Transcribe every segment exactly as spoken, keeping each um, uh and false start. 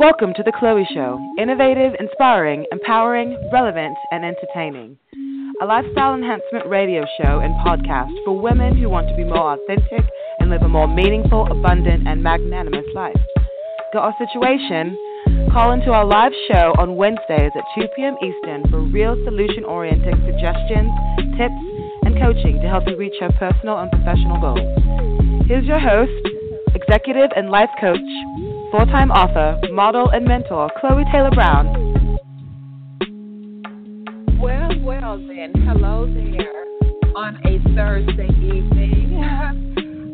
Welcome to The Chloe Show. Innovative, inspiring, empowering, relevant, and entertaining. A lifestyle enhancement radio show and podcast for women who want to be more authentic and live a more meaningful, abundant, and magnanimous life. Got our situation? Call into our live show on Wednesdays at two p.m. Eastern for real solution-oriented suggestions, tips, and coaching to help you reach your personal and professional goals. Here's your host, executive and life coach, full-time author, model, and mentor, Chloe Taylor-Brown. Well, well then, hello there on a Thursday evening.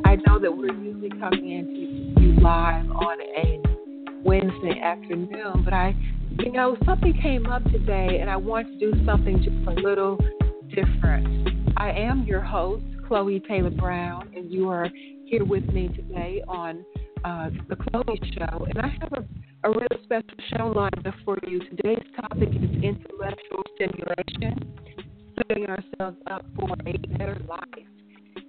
I know that we're usually coming in to you live on a Wednesday afternoon, but I, you know, something came up today and I wanted to do something just a little different. I am your host, Chloe Taylor Brown, and you are here with me today on uh, The Chloe Show, and I have a A real special show lined up for you. Today's topic is intellectual stimulation, setting ourselves up for a better life.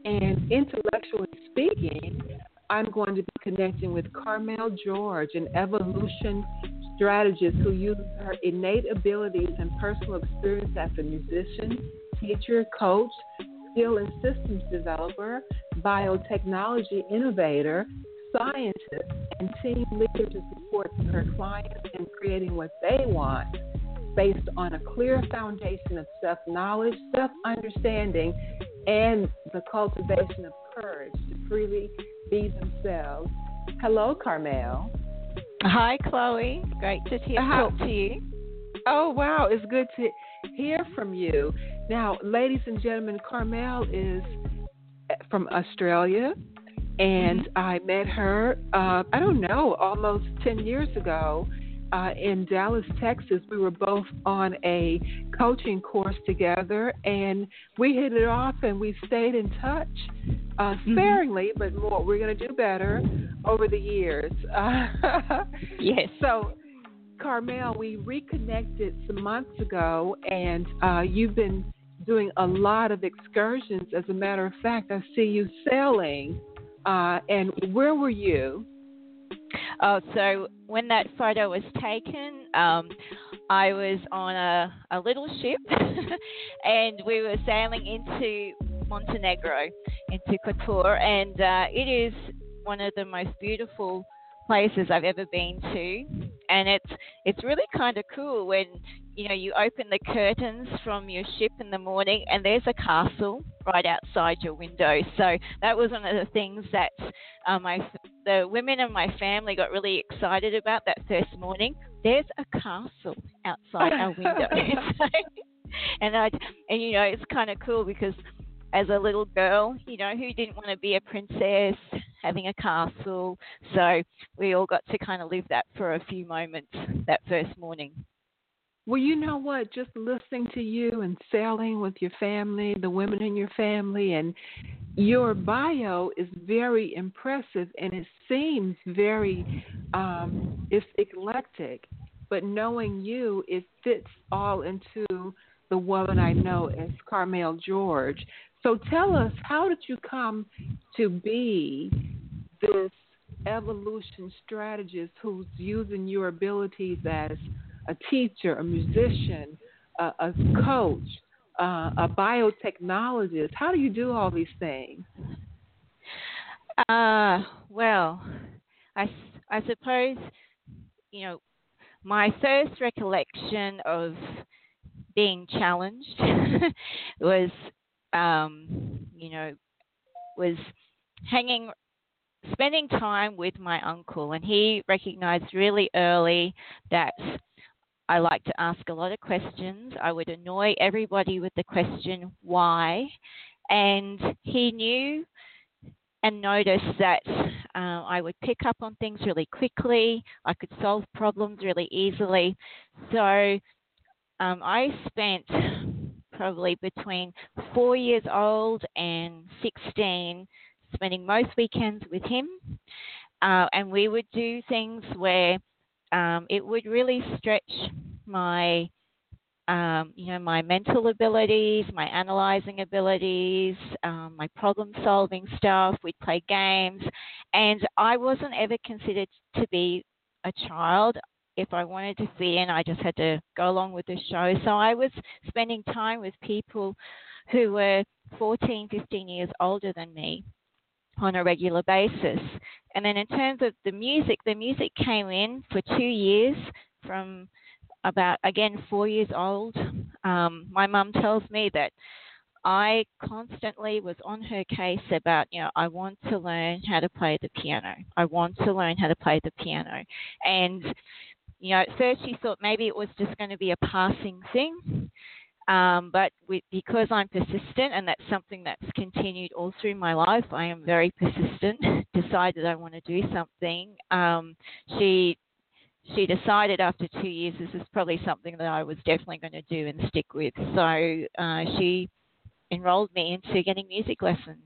And intellectually speaking, I'm going to be connecting with Carmel George, an evolution strategist who uses her innate abilities and personal experience as a musician, teacher, coach, skill and systems developer, biotechnology innovator, scientists, and team leaders to support their clients in creating what they want based on a clear foundation of self-knowledge, self-understanding, and the cultivation of courage to freely be themselves. Hello, Carmel. Hi, Chloe. Great to hear talk to you. Oh, wow. It's good to hear from you. Now, ladies and gentlemen, Carmel is from Australia. And I met her, uh, I don't know, almost ten years ago uh, in Dallas, Texas. We were both on a coaching course together, and we hit it off, and we stayed in touch uh, sparingly, mm-hmm. but more. We're going to do better over the years. Uh, yes. So, Carmel, we reconnected some months ago, and uh, you've been doing a lot of excursions. As a matter of fact, I see you sailing. Uh, and where were you? Oh, so when that photo was taken, um, I was on a, a little ship and we were sailing into Montenegro, into Kotor, and uh, it is one of the most beautiful places I've ever been to. And it's it's really kind of cool when, you know, you open the curtains from your ship in the morning and there's a castle right outside your window. So that was one of the things that um, I, the women in my family got really excited about that first morning. There's a castle outside our window. and, I, and, you know, it's kind of cool because as a little girl, you know, who didn't want to be a princess, having a castle? So we all got to kind of live that for a few moments that first morning. Well, you know what? Just listening to you and sailing with your family, the women in your family, and your bio is very impressive, and it seems very, um, it's eclectic. But knowing you, it fits all into the woman I know as Carmel George. So tell us, how did you come to be this evolution strategist who's using your abilities as a teacher, a musician, a, a coach, uh, a biotechnologist? How do you do all these things? Uh, well, I, I suppose, you know, my first recollection of being challenged was... Um, you know, was hanging, spending time with my uncle, and he recognized really early that I like to ask a lot of questions. I would annoy everybody with the question, why? And he knew and noticed that uh, I would pick up on things really quickly. I could solve problems really easily. So um, I spent probably between four years old and sixteen spending most weekends with him. Uh, and we would do things where um, it would really stretch my, um, you know, my mental abilities, my analysing abilities, um, my problem-solving stuff. We'd play games. And I wasn't ever considered to be a child. If I wanted to fit in, I just had to go along with the show. So I was spending time with people who were fourteen, fifteen years older than me on a regular basis. And then in terms of the music, the music came in for two years from about, again, four years old. Um, my mum tells me that I constantly was on her case about, you know, I want to learn how to play the piano. I want to learn how to play the piano. And, you know, at first she thought maybe it was just going to be a passing thing. Um, but with, because I'm persistent, and that's something that's continued all through my life, I am very persistent, decided I want to do something. Um, she she decided after two years this is probably something that I was definitely going to do and stick with. So uh, she enrolled me into getting music lessons.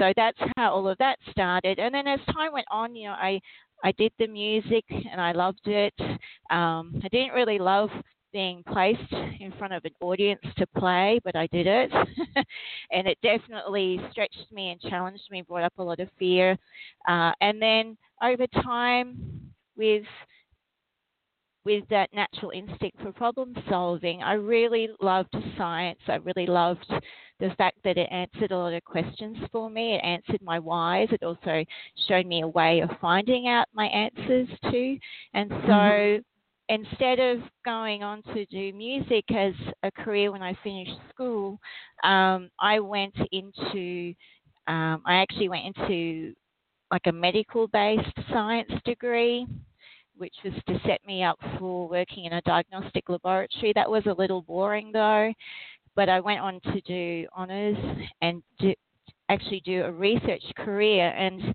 So that's how all of that started. And then as time went on, you know, I, I did the music and I loved it. Um, I didn't really love being placed in front of an audience to play, but I did it. And it definitely stretched me and challenged me, brought up a lot of fear. Uh, and then over time, with with that natural instinct for problem solving, I really loved science. I really loved the fact that it answered a lot of questions for me. It answered my whys. It also showed me a way of finding out my answers too. And so mm-hmm. Instead of going on to do music as a career when I finished school, um, I went into, um, I actually went into like a medical-based science degree, which was to set me up for working in a diagnostic laboratory. That was a little boring though, but I went on to do honours and do, actually do a research career. And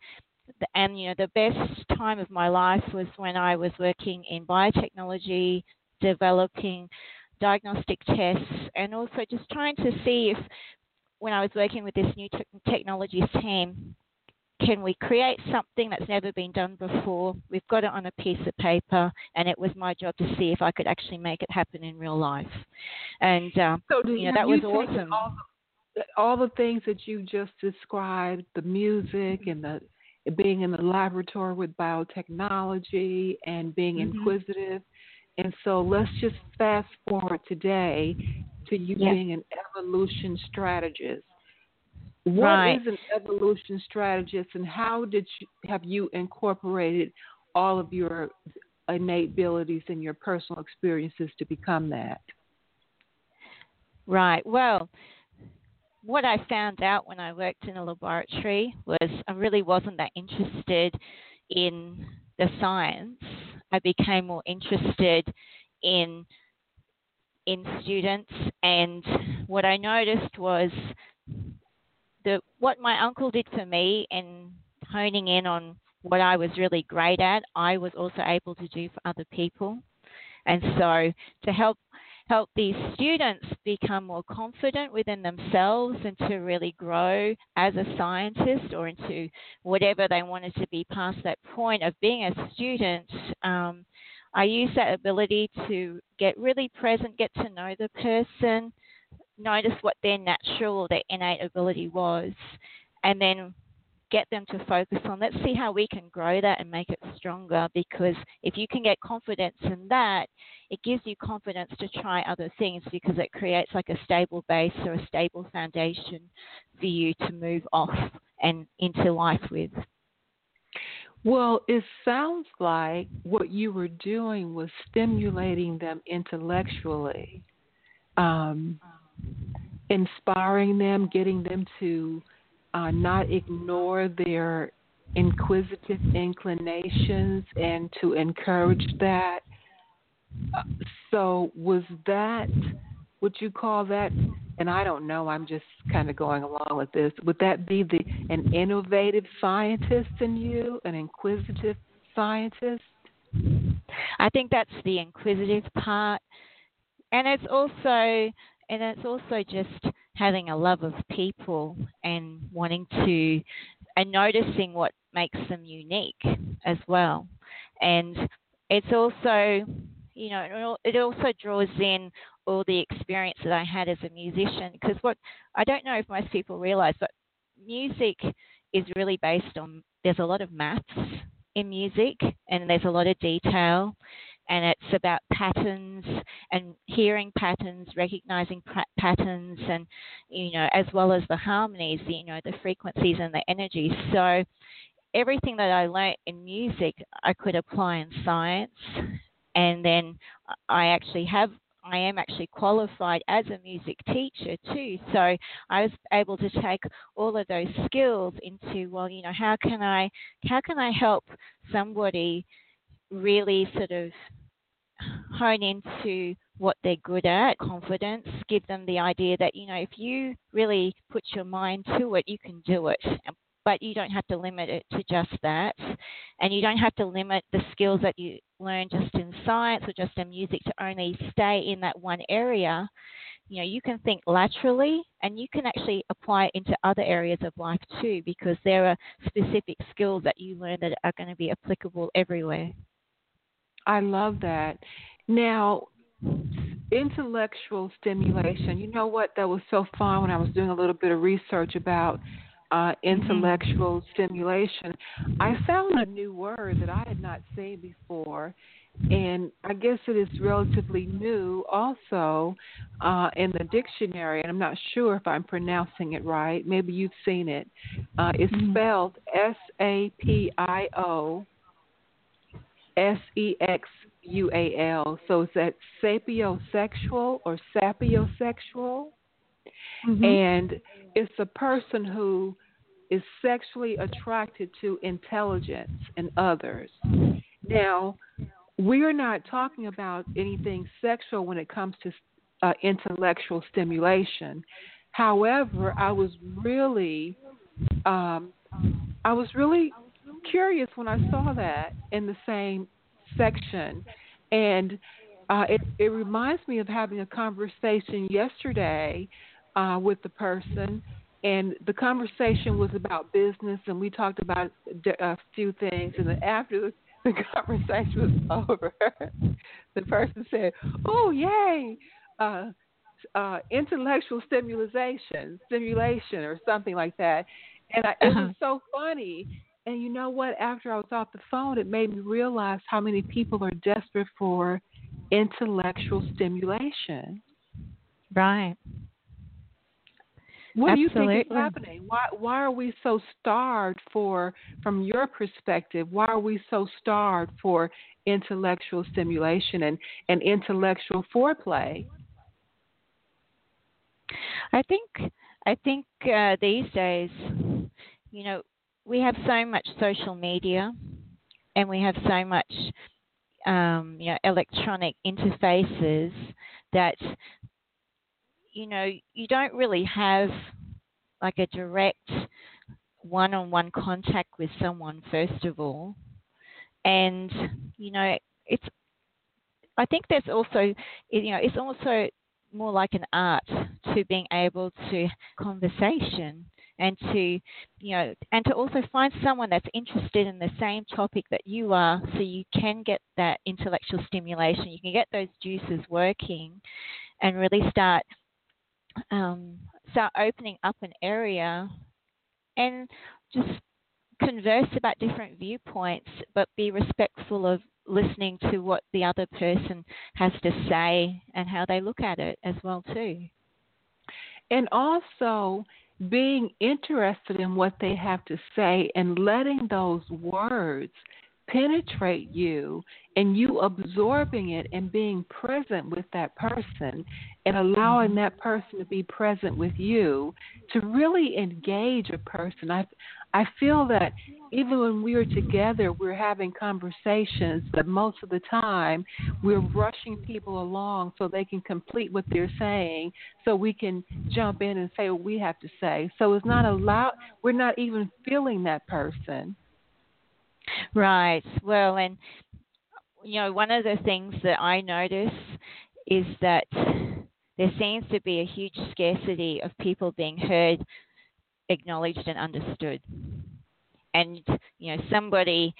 And, you know, the best time of my life was when I was working in biotechnology, developing diagnostic tests, and also just trying to see if, when I was working with this new te- technology team, can we create something that's never been done before? We've got it on a piece of paper, and it was my job to see if I could actually make it happen in real life. And, um, so do, you know, that was awesome. All, all the things that you just described, the music and the being in the laboratory with biotechnology and being inquisitive. Mm-hmm. And so let's just fast forward today to you yeah. being an evolution strategist. What right. is an evolution strategist, and how did you, have you incorporated all of your innate abilities and your personal experiences to become that? Right. Well, what I found out when I worked in a laboratory was I really wasn't that interested in the science. I became more interested in in students, and what I noticed was that what my uncle did for me in honing in on what I was really great at, I was also able to do for other people. And so to help help these students become more confident within themselves and to really grow as a scientist or into whatever they wanted to be past that point of being a student, um, I use that ability to get really present, get to know the person, notice what their natural or their innate ability was, and then get them to focus on, let's see how we can grow that and make it stronger, because if you can get confidence in that, it gives you confidence to try other things, because it creates like a stable base or a stable foundation for you to move off and into life with. Well, it sounds like what you were doing was stimulating them intellectually, um, inspiring them, getting them to Uh, not ignore their inquisitive inclinations and to encourage that. Uh, so was that, would you call that, and I don't know, I'm just kind of going along with this, would that be the an innovative scientist in you, an inquisitive scientist? I think that's the inquisitive part. And it's also, and it's also just having a love of people and wanting to, and noticing what makes them unique as well. And it's also, you know, it also draws in all the experience that I had as a musician, because what, I don't know if most people realise, but music is really based on, there's a lot of maths in music and there's a lot of detail. And it's about patterns and hearing patterns, recognizing pr- patterns, and, you know, as well as the harmonies, you know, the frequencies and the energies. So everything that I learnt in music, I could apply in science. And then I actually have, I am actually qualified as a music teacher too. So I was able to take all of those skills into, well, you know, how can I, how can I help somebody really sort of hone into what they're good at, confidence, give them the idea that, you know, if you really put your mind to it, you can do it, but you don't have to limit it to just that. And you don't have to limit the skills that you learn just in science or just in music to only stay in that one area. You know, you can think laterally and you can actually apply it into other areas of life too, because there are specific skills that you learn that are going to be applicable everywhere. I love that. Now, intellectual stimulation, you know what? That was so fun when I was doing a little bit of research about uh, intellectual mm-hmm. stimulation. I found a new word that I had not seen before, and I guess it is relatively new also uh, in the dictionary, and I'm not sure if I'm pronouncing it right. Maybe you've seen it. Uh, it's mm-hmm. spelled S A P I O S E X U A L. So is that sapiosexual or sapiosexual? Mm-hmm. And it's a person who is sexually attracted to intelligence and others. Now, we're not talking about anything sexual when it comes to uh, intellectual stimulation. However, I was really, um, I was really curious when I saw that in the same section, and uh, it, it reminds me of having a conversation yesterday uh, with the person, and the conversation was about business, and we talked about a few things, and then after the The conversation was over, the person said, "Oh, yay, uh, uh, intellectual stimulation, stimulation, or something like that." And I, it was so funny. And you know what? After I was off the phone, it made me realize how many people are desperate for intellectual stimulation. Right. What Absolutely. do you think is happening? Why why are we so starved for, from your perspective, why are we so starved for intellectual stimulation and, and intellectual foreplay? I think I think uh, these days, you know, we have so much social media and we have so much um, you know, electronic interfaces that, you know, you don't really have like a direct one-on-one contact with someone, first of all. And, you know, it's, I think there's also, you know, it's also more like an art to being able to conversation and to, you know, and to also find someone that's interested in the same topic that you are, so you can get that intellectual stimulation. You can get those juices working and really start Um, start opening up an area and just converse about different viewpoints, but be respectful of listening to what the other person has to say and how they look at it as well too. And also being interested in what they have to say and letting those words penetrate you and you absorbing it and being present with that person and allowing that person to be present with you, to really engage a person. I I feel that even when we are together, we're having conversations, but most of the time we're rushing people along so they can complete what they're saying, so we can jump in and say what we have to say. So it's not allowed, we're not even feeling that person. Right. Well, and, you know, one of the things that I notice is that there seems to be a huge scarcity of people being heard, acknowledged, and understood. And, you know, somebody,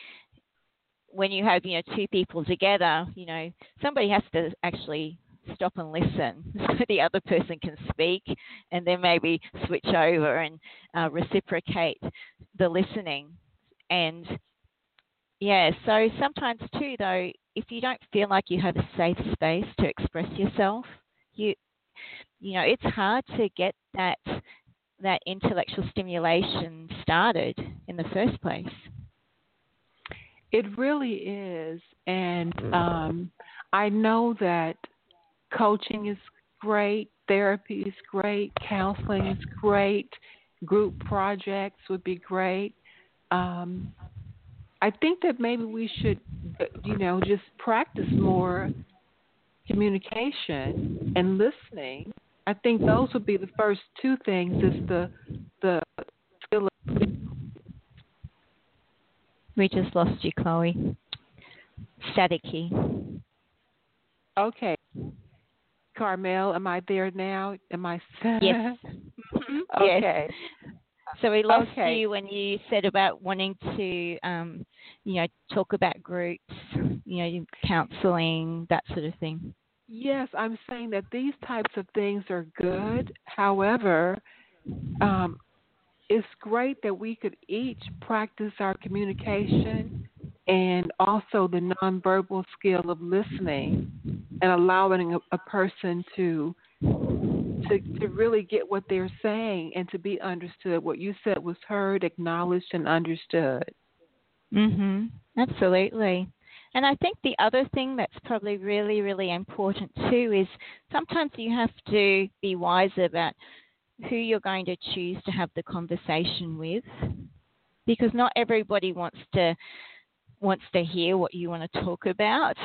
when you have, you know, two people together, you know, somebody has to actually stop and listen so the other person can speak, and then maybe switch over and uh, reciprocate the listening. And yeah, so sometimes too, though, if you don't feel like you have a safe space to express yourself, you you know, it's hard to get that that intellectual stimulation started in the first place. It really is, and um, I know that coaching is great, therapy is great, counseling is great, group projects would be great. Um, I think that maybe we should, you know, just practice more communication and listening. I think those would be the first two things, is the the skill of... We just lost you, Chloe. Staticky. Okay. Carmel, am I there now? Am I... Yes. Okay. Yes. So we lost okay. you when you said about wanting to, um, you know, talk about groups, you know, counseling, that sort of thing. Yes, I'm saying that these types of things are good. However, um, it's great that we could each practice our communication and also the nonverbal skill of listening and allowing a, a person to To, to really get what they're saying and to be understood. What you said was heard, acknowledged, and understood. Mm-hmm. Absolutely. And I think the other thing that's probably really, really important too is sometimes you have to be wise about who you're going to choose to have the conversation with, because not everybody wants to wants to hear what you want to talk about.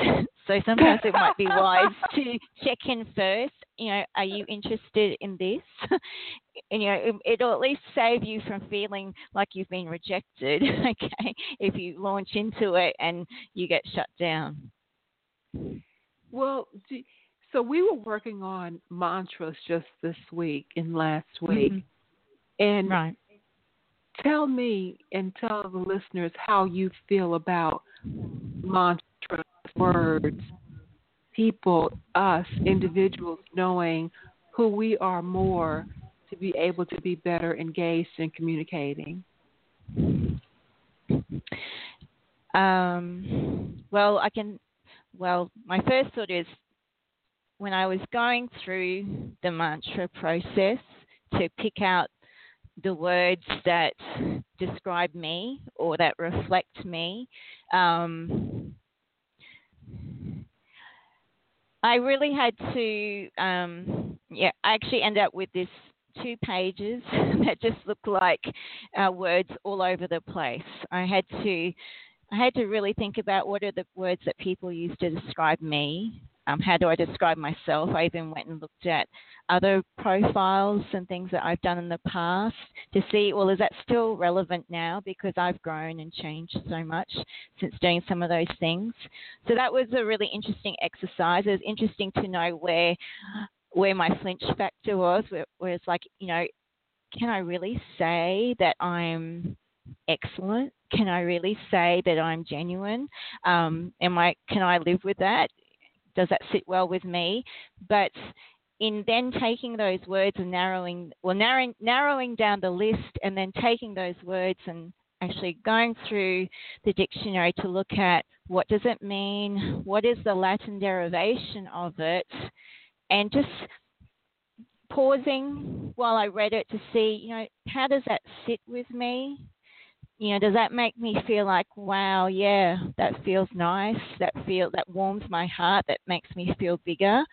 So sometimes it might be wise to check in first. You know, are you interested in this? And, you know, it, it'll at least save you from feeling like you've been rejected, okay, if you launch into it and you get shut down. Well, so we were working on mantras just this week and last week. Mm-hmm. And right. Tell me and tell the listeners how you feel about mantras, words, people, us, individuals, knowing who we are more to be able to be better engaged in communicating. Um, well, I can, well, my first thought is when I was going through the mantra process to pick out the words that describe me or that reflect me, um, I really had to, um, yeah, I actually ended up with this two pages that just looked like uh, words all over the place. I had to, I had to really think about what are the words that people use to describe me. Um, how do I describe myself? I even went and looked at other profiles and things that I've done in the past to see, well, is that still relevant now? Because I've grown and changed so much since doing some of those things. So that was a really interesting exercise. It was interesting to know where where my flinch factor was, where, where it's like, you know, can I really say that I'm excellent? Can I really say that I'm genuine? Um, am I? Can I live with that? Does that sit well with me? But in then taking those words and narrowing, well, narrowing, narrowing down the list and then taking those words and actually going through the dictionary to look at what does it mean? What is the Latin derivation of it? And just pausing while I read it to see, you know, how does that sit with me? You know, does that make me feel like, wow, yeah, that feels nice, that feel that warms my heart, that makes me feel bigger?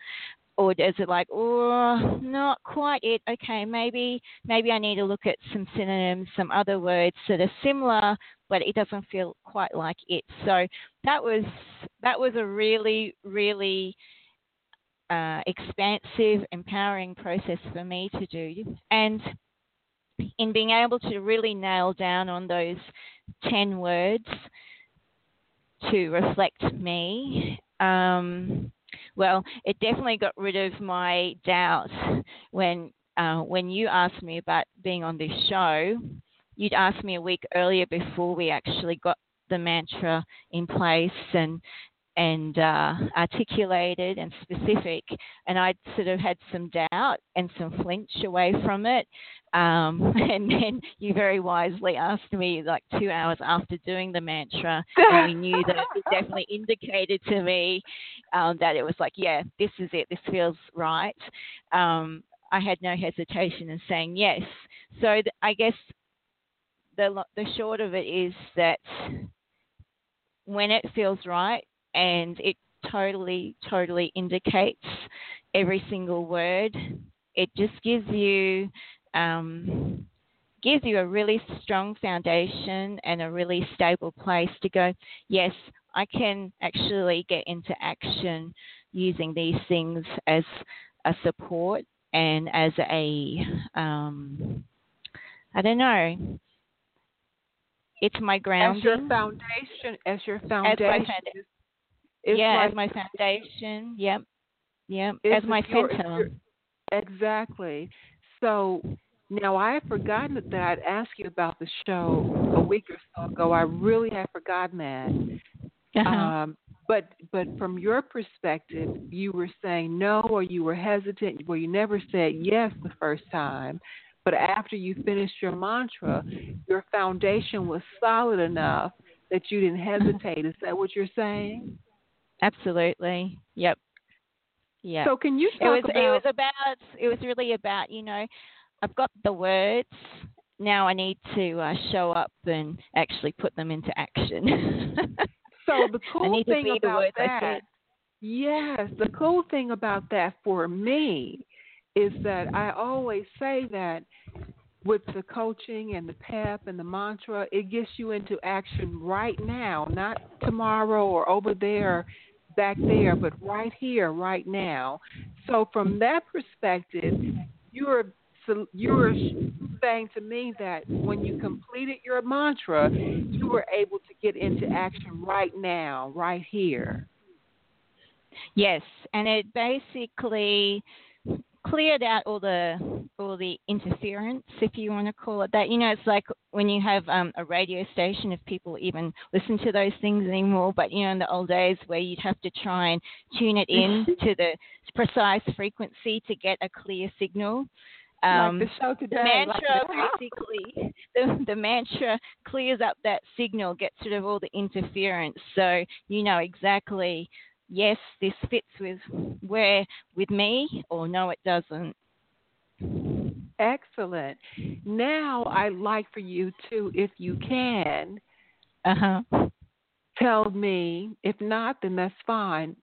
Or is it like, oh, not quite it. Okay, maybe maybe I need to look at some synonyms, some other words that are similar, but it doesn't feel quite like it. So that was that was a really, really uh, expansive, empowering process for me to do. And in being able to really nail down on those ten words to reflect me, um, well, it definitely got rid of my doubt when uh, when you asked me about being on this show. You'd asked me a week earlier before we actually got the mantra in place and and uh, articulated and specific, and I'd sort of had some doubt and some flinch away from it. Um, and then you very wisely asked me like two hours after doing the mantra, and we knew that it definitely indicated to me um, that it was like, yeah, this is it. This feels right. Um, I had no hesitation in saying yes. So th- I guess the the short of it is that when it feels right, and it totally, totally indicates every single word, it just gives you... Um, gives you a really strong foundation and a really stable place to go, yes, I can actually get into action using these things as a support and as a, um, I don't know, it's my grounding. As your foundation. As your foundation. As my foundation. It's, yeah, like, as my foundation. Yep. Yep. As my your, center. Exactly. So now I have forgotten that I'd asked you about the show a week or so ago. I really have forgotten that. Uh-huh. Um, but but from your perspective, you were saying no, or you were hesitant, or you never said yes the first time. But after you finished your mantra, your foundation was solid enough that you didn't hesitate. Is that what you're saying? Absolutely. Yep. Yeah. So can you talk it was, about... It was about... It was really about, you know, I've got the words. Now I need to uh, show up and actually put them into action. So the cool thing about that... Yes, the cool thing about that for me is that I always say that with the coaching and the pep and the mantra, it gets you into action right now, not tomorrow or over there, back there, but right here, right now. So from that perspective, you're you're saying to me that when you completed your mantra, you were able to get into action right now, right here. Yes, and it basically cleared out all the all the interference, if you want to call it that. You know, it's like when you have um, a radio station, if people even listen to those things anymore, but, you know, in the old days where you'd have to try and tune it in to the precise frequency to get a clear signal. Um, like the show today. The mantra like basically, the, the mantra clears up that signal, gets rid of all the interference, so you know exactly, yes, this fits with where with me, or no, it doesn't. Excellent. Now I'd like for you to, if you can, uh huh, tell me. If not, then that's fine.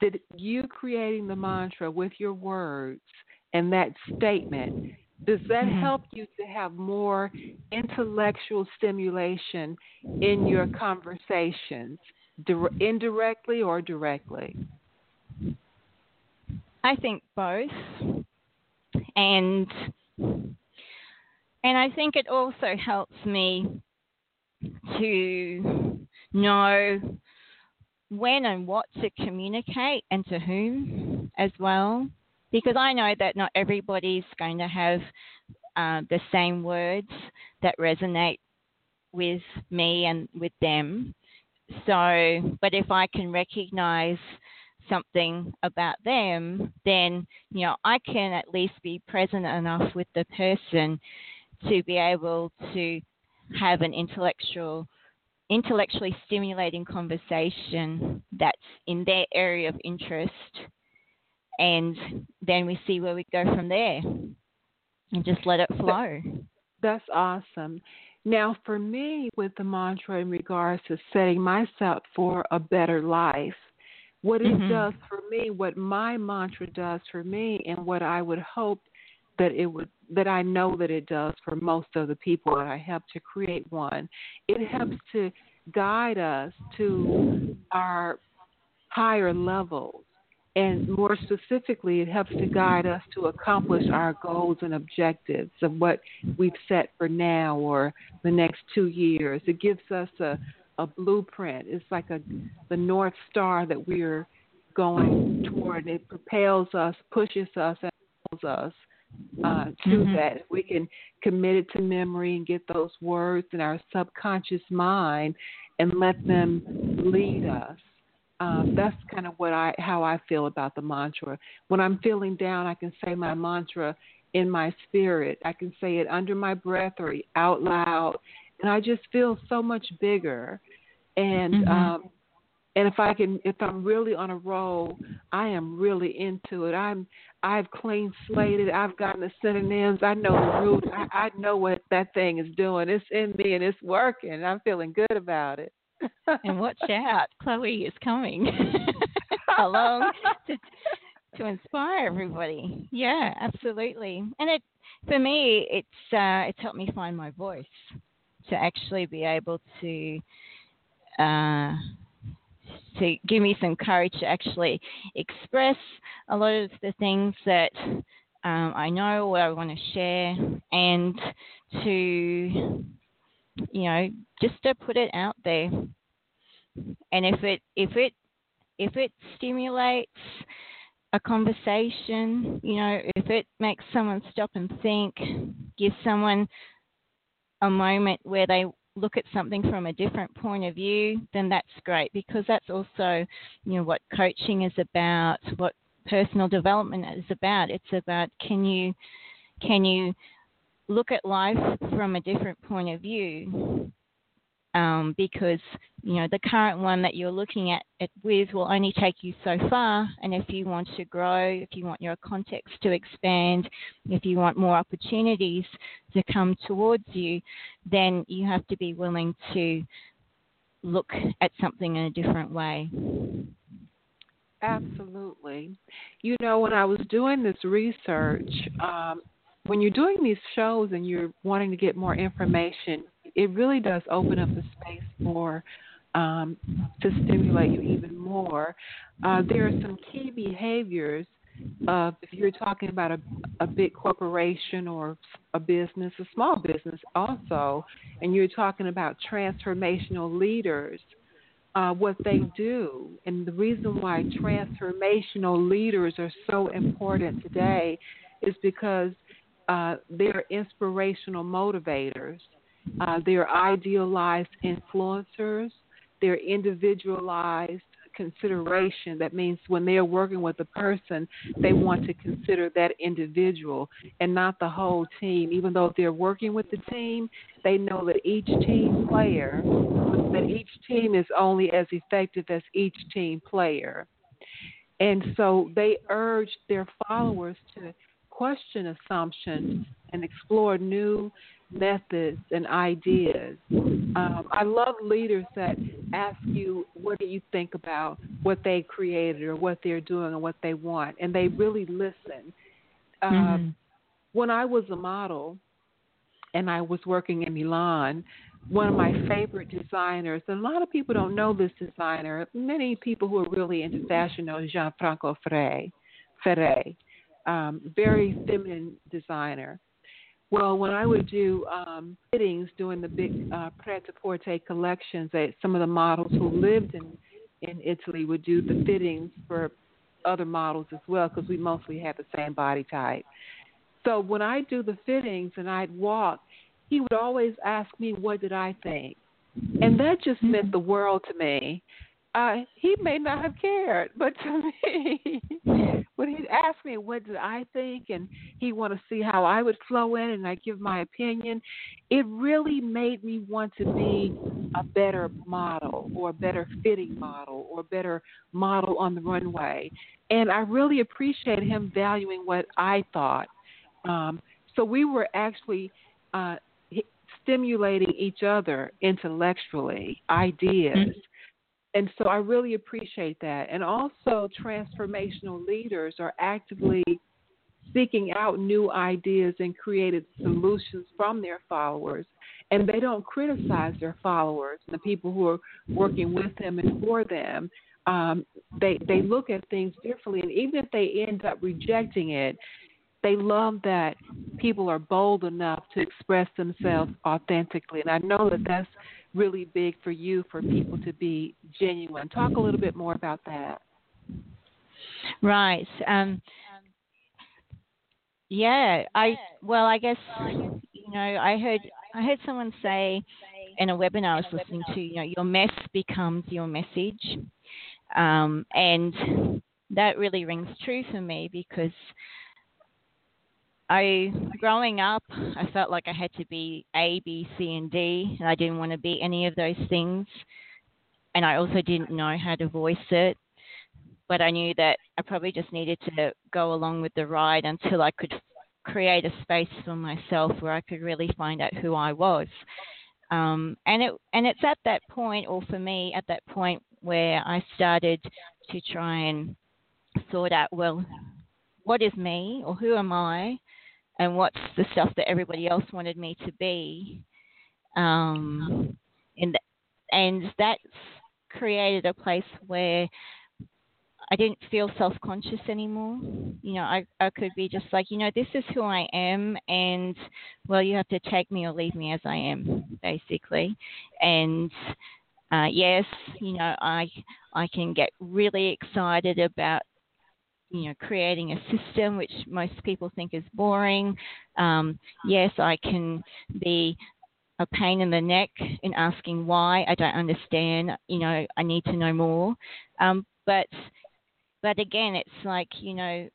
Did you creating the mantra with your words and that statement, does that help you to have more intellectual stimulation in your conversations? Dir- indirectly or directly? I think both. And and I think it also helps me to know when and what to communicate and to whom as well, because I know that not everybody's going to have uh, the same words that resonate with me and with them. So, but if I can recognize something about them, then, you know, I can at least be present enough with the person to be able to have an intellectual, intellectually stimulating conversation that's in their area of interest. And then we see where we go from there and just let it flow. That's awesome. Now, for me, with the mantra in regards to setting myself for a better life, what it mm-hmm. does for me, what my mantra does for me, and what I would hope that it would, that I know that it does for most of the people that I help to create one, it helps to guide us to our higher levels. And more specifically, it helps to guide us to accomplish our goals and objectives of what we've set for now or the next two years. It gives us a, a blueprint. It's like a the North Star that we're going toward. It propels us, pushes us, and pulls us uh, to mm-hmm. that. If we can commit it to memory and get those words in our subconscious mind and let them lead us. Um, that's kind of what I, how I feel about the mantra. When I'm feeling down, I can say my mantra in my spirit. I can say it under my breath or out loud, and I just feel so much bigger. And mm-hmm. um, and if I can, if I'm really on a roll, I am really into it. I'm I've clean slated. I've gotten the synonyms. I know the roots. I, I know what that thing is doing. It's in me and it's working. And I'm feeling good about it. And watch out, Chloe is coming along to to inspire everybody. Yeah, absolutely. And it for me, it's uh, it's helped me find my voice to actually be able to uh, to give me some courage to actually express a lot of the things that um, I know or I want to share, and to you know, just to put it out there. And if it if it if it stimulates a conversation, you know, if it makes someone stop and think, gives someone a moment where they look at something from a different point of view, then that's great, because that's also, you know, what coaching is about, what personal development is about. It's about can you can you look at life from a different point of view, um, because, you know, the current one that you're looking at it with will only take you so far. And if you want to grow, if you want your context to expand, if you want more opportunities to come towards you, then you have to be willing to look at something in a different way. Absolutely. You know, when I was doing this research, um, when you're doing these shows and you're wanting to get more information, it really does open up the space more um, to stimulate you even more. Uh, there are some key behaviors of, if you're talking about a, a big corporation or a business, a small business also, and you're talking about transformational leaders, uh, what they do. And the reason why transformational leaders are so important today is because Uh, they're inspirational motivators. Uh, they're idealized influencers. They're individualized consideration. That means when they're working with a person, they want to consider that individual and not the whole team. Even though they're working with the team, they know that each team player, that each team is only as effective as each team player. And so they urge their followers to question assumptions and explore new methods and ideas. Um, I love leaders that ask you, what do you think about what they created or what they're doing or what they want? And they really listen. Uh, mm-hmm. When I was a model and I was working in Milan, one of my favorite designers, and a lot of people don't know this designer, many people who are really into fashion know Gianfranco Ferre. Ferre. Um, very feminine designer. Well, when I would do um, fittings doing the big uh, pret-a-porter collections, that some of the models who lived in, in Italy would do the fittings for other models as well, because we mostly had the same body type. So when I do the fittings and I'd walk, he would always ask me, what did I think? And that just meant the world to me. Uh, he may not have cared, but to me, when he'd ask me what did I think and he wanted to see how I would flow in and I give my opinion, it really made me want to be a better model or a better fitting model or a better model on the runway. And I really appreciate him valuing what I thought. Um, so we were actually uh, stimulating each other intellectually, ideas. Mm-hmm. And so I really appreciate that. And also transformational leaders are actively seeking out new ideas and creative solutions from their followers. And they don't criticize their followers, the people who are working with them and for them. Um, they, they look at things differently. And even if they end up rejecting it, they love that people are bold enough to express themselves authentically. And I know that that's really big for you, for people to be genuine. Talk a little bit more about that. Right. Um, yeah. I well, I guess you know. I heard I heard someone say in a webinar I was listening to, you know, your mess becomes your message, um, and that really rings true for me because I, growing up, I felt like I had to be A, B, C, and D, and I didn't want to be any of those things. And I also didn't know how to voice it, but I knew that I probably just needed to go along with the ride until I could create a space for myself where I could really find out who I was. Um, and it and it's at that point, or for me, at that point where I started to try and sort out, well, what is me, or who am I? And what's the stuff that everybody else wanted me to be? Um, and, and that's created a place where I didn't feel self-conscious anymore. You know, I, I could be just like, you know, this is who I am. And, well, you have to take me or leave me as I am, basically. And, uh, yes, you know, I I can get really excited about, you know, creating a system, which most people think is boring. Um, yes, I can be a pain in the neck in asking why I don't understand. You know, I need to know more. Um, but, but again, it's like, you know,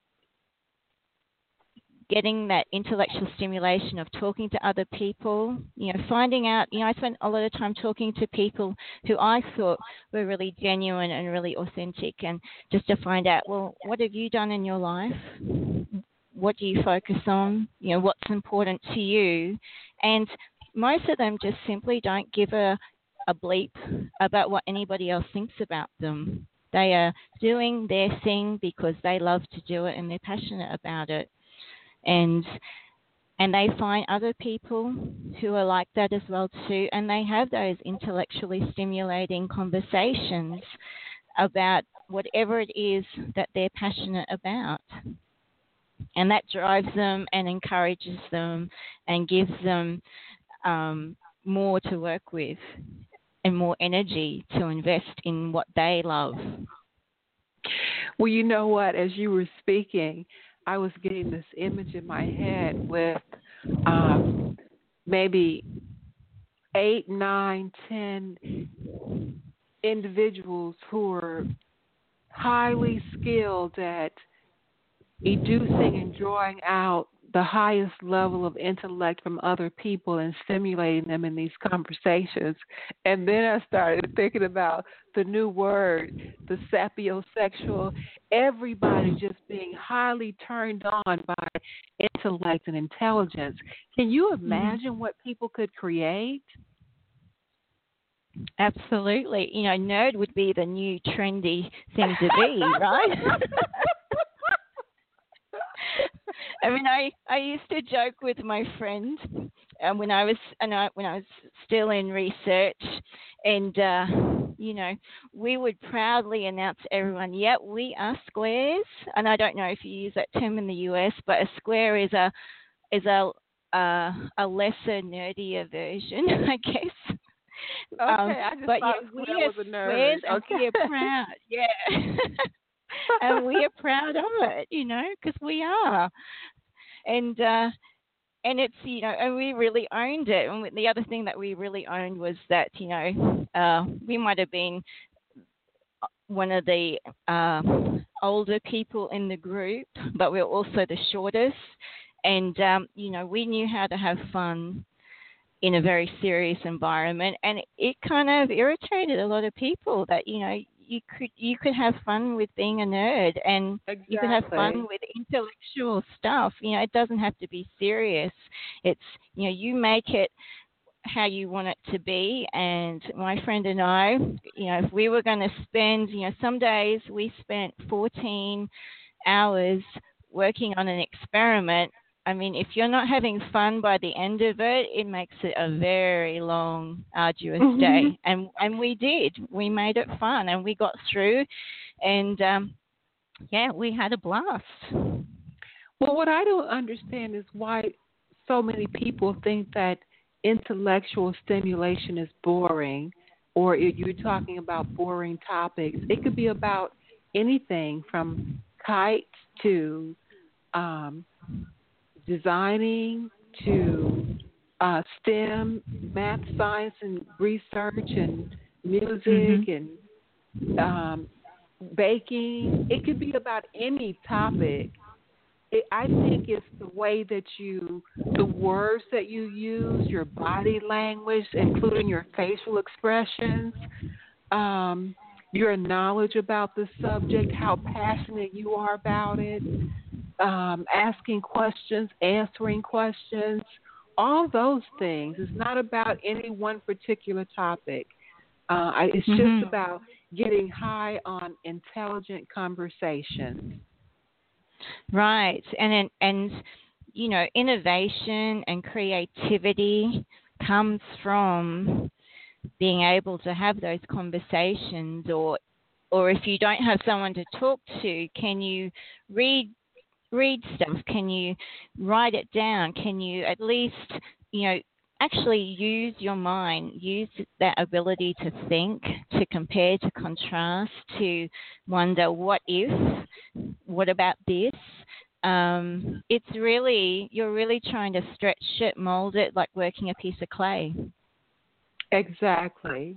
getting that intellectual stimulation of talking to other people, you know, finding out, you know, I spent a lot of time talking to people who I thought were really genuine and really authentic, and just to find out, well, what have you done in your life? What do you focus on? You know, what's important to you? And most of them just simply don't give a, a bleep about what anybody else thinks about them. They are doing their thing because they love to do it and they're passionate about it. And and they find other people who are like that as well too, and they have those intellectually stimulating conversations about whatever it is that they're passionate about. And that drives them and encourages them and gives them um, more to work with and more energy to invest in what they love. Well, you know what, as you were speaking, I was getting this image in my head with um, maybe eight, nine, ten individuals who are highly skilled at educing and drawing out the highest level of intellect from other people and stimulating them in these conversations. And then I started thinking about the new word, the sapiosexual, everybody just being highly turned on by intellect and intelligence. Can you imagine what people could create? Absolutely. You know, nerd would be the new trendy thing to be, right? I mean, I, I used to joke with my friend um, when I was and I, when I was still in research, and uh, you know, we would proudly announce to everyone, "Yep, yeah, we are squares." And I don't know if you use that term in the U S, but a square is a is a uh, a lesser nerdier version, I guess. Okay, um, I just but thought yeah, we are was a nerd. Squares, okay. And we are proud. Yeah. And we are proud of it, you know, because we are. And uh, and it's, you know, and we really owned it. And the other thing that we really owned was that, you know, uh, we might have been one of the uh, older people in the group, but we were also the shortest. And, um, you know, we knew how to have fun in a very serious environment. And it kind of irritated a lot of people that, you know, You could you could have fun with being a nerd, and exactly. You could have fun with intellectual stuff. You know, it doesn't have to be serious. It's, you know, you make it how you want it to be. And my friend and I, you know, if we were going to spend, you know, some days we spent fourteen hours working on an experiment. I mean, if you're not having fun by the end of it, it makes it a very long, arduous mm-hmm. day. And and we did. We made it fun and we got through. And, um, yeah, we had a blast. Well, what I don't understand is why so many people think that intellectual stimulation is boring, or you're talking about boring topics. It could be about anything from kites to um, designing to uh, STEM, math, science, and research, and music, mm-hmm. and um, baking. It could be about any topic. It, I think it's the way that you, the words that you use, your body language, including your facial expressions, um, your knowledge about the subject, how passionate you are about it, um, asking questions, answering questions, all those things. It's not about any one particular topic. Uh, I, it's mm-hmm. just about getting high on intelligent conversations. Right. And, and, you know, innovation and creativity comes from being able to have those conversations, or or if you don't have someone to talk to, can you read read stuff? Can you write it down? Can you at least, you know, actually use your mind, use that ability to think, to compare, to contrast, to wonder what if, what about this? Um, it's really, you're really trying to stretch it, mold it, like working a piece of clay. Exactly.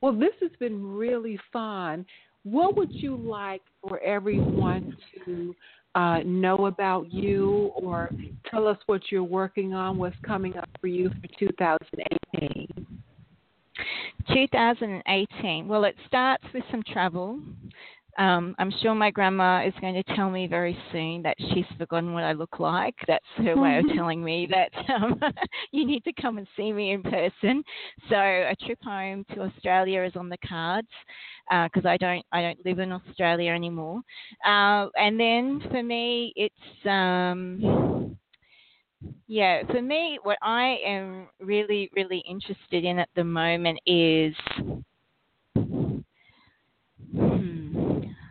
Well, this has been really fun. What would you like for everyone to Uh, know about you, or tell us what you're working on, what's coming up for you for two thousand eighteen? two thousand eighteen. Well, it starts with some travel. Um, I'm sure my grandma is going to tell me very soon that she's forgotten what I look like. That's her way of telling me that um, you need to come and see me in person. So a trip home to Australia is on the cards, because uh, I don't I don't live in Australia anymore. Uh, and then for me, it's um, yeah. For me, what I am really really interested in at the moment is. Hmm,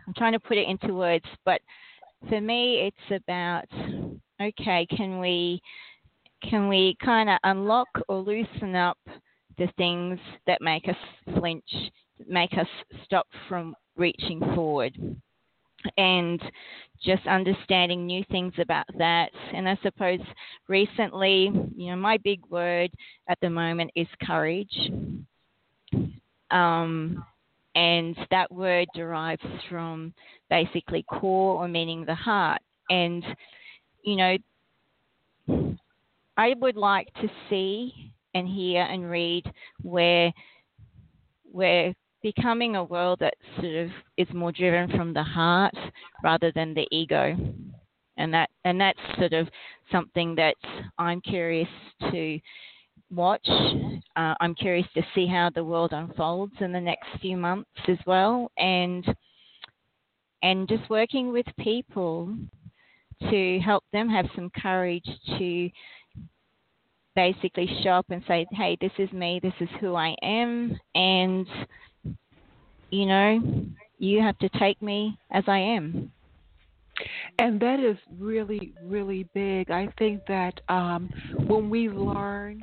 I'm trying to put it into words, but for me, it's about, okay, can we can we kind of unlock or loosen up the things that make us flinch, make us stop from reaching forward, and just understanding new things about that. And I suppose recently, you know, my big word at the moment is courage. Um. And that word derives from basically core, or meaning the heart. And, you know, I would like to see and hear and read where we're becoming a world that sort of is more driven from the heart rather than the ego. And that and that's sort of something that I'm curious to watch. Uh, I'm curious to see how the world unfolds in the next few months as well, and and just working with people to help them have some courage to basically show up and say, hey, this is me, this is who I am, and, you know, you have to take me as I am. And that is really, really big. I think that um, when we learn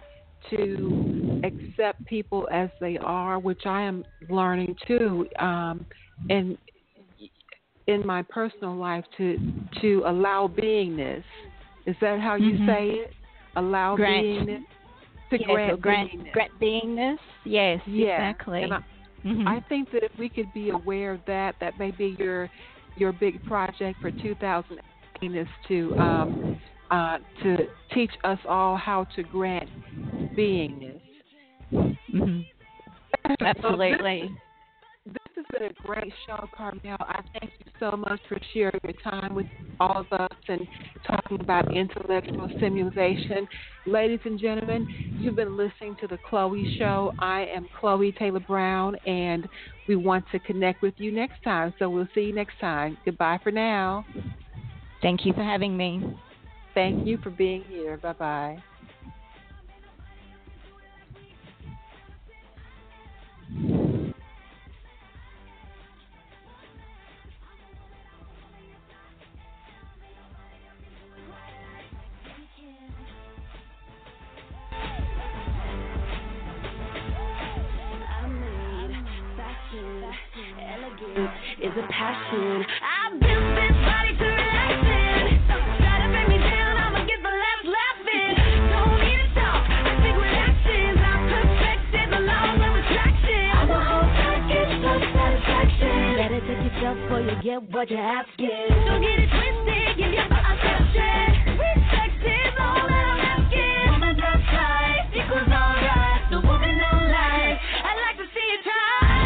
to accept people as they are, which I am learning too, um, and in my personal life, to to allow beingness. Is that how you mm-hmm. say it? Allow grant. beingness. To yes, grant, grant, beingness. grant beingness. Yes, yeah. Exactly. And I, mm-hmm. I think that if we could be aware of that, that may be your your big project for two thousand eighteen, is to um, uh, to teach us all how to grant beingness. Mm-hmm. Absolutely. This, this is What a great show, Carmel. I thank you so much for sharing your time with all of us and talking about intellectual stimulation. Ladies and gentlemen, you've been listening to The Chloe Show. I am Chloe Taylor-Brown, and we want to connect with you next time. So we'll see you next time. Goodbye for now. Thank you for having me. Thank you for being here. Bye-bye. Is a passion. I built this body to relax in. Try to bring me down, I'ma get the last laugh in. Don't need to talk, I think with actions. I'm perfected, the laws of attraction. I'm a whole package of satisfaction. Better take yourself before you get what you're asking. Don't get it twisted, give your perception. Respect is all that I'm asking. Woman, that's right, equals alright. No woman, no life. I'd like to see you try.